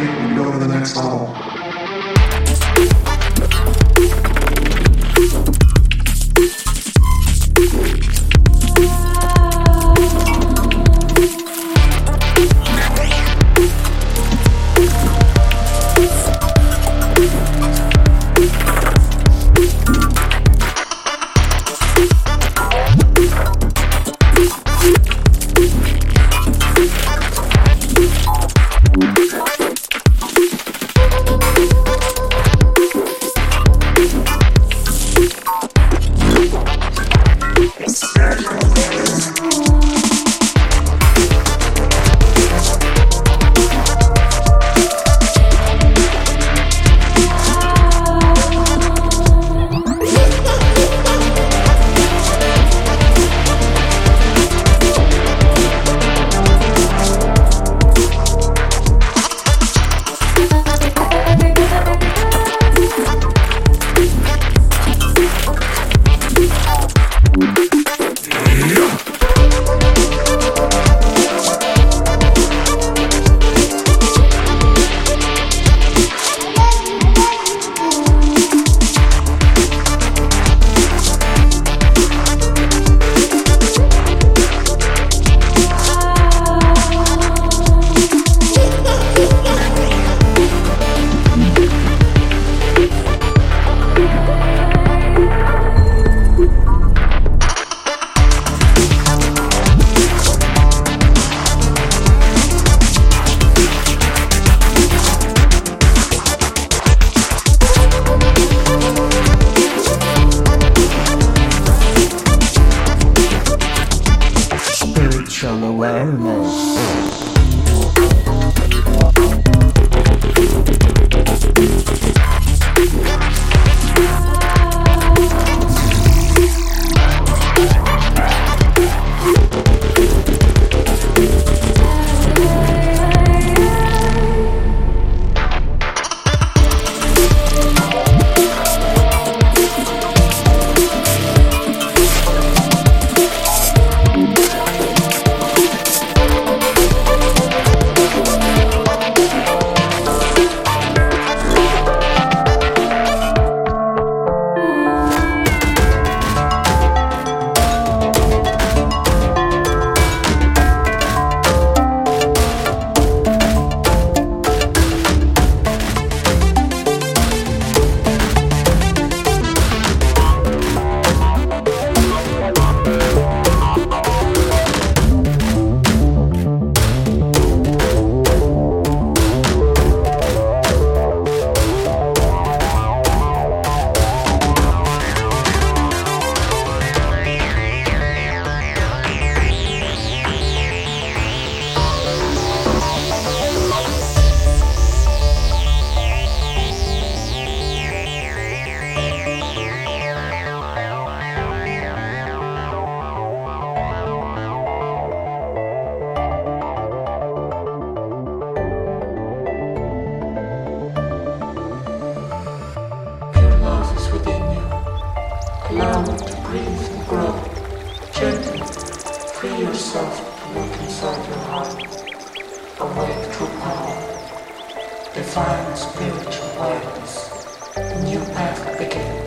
ready, we can go to the next level. Spiritual awareness. Allow it to breathe and grow. Gently, free yourself to look inside your heart. Awake true power. Define spiritual awareness. A new path begins.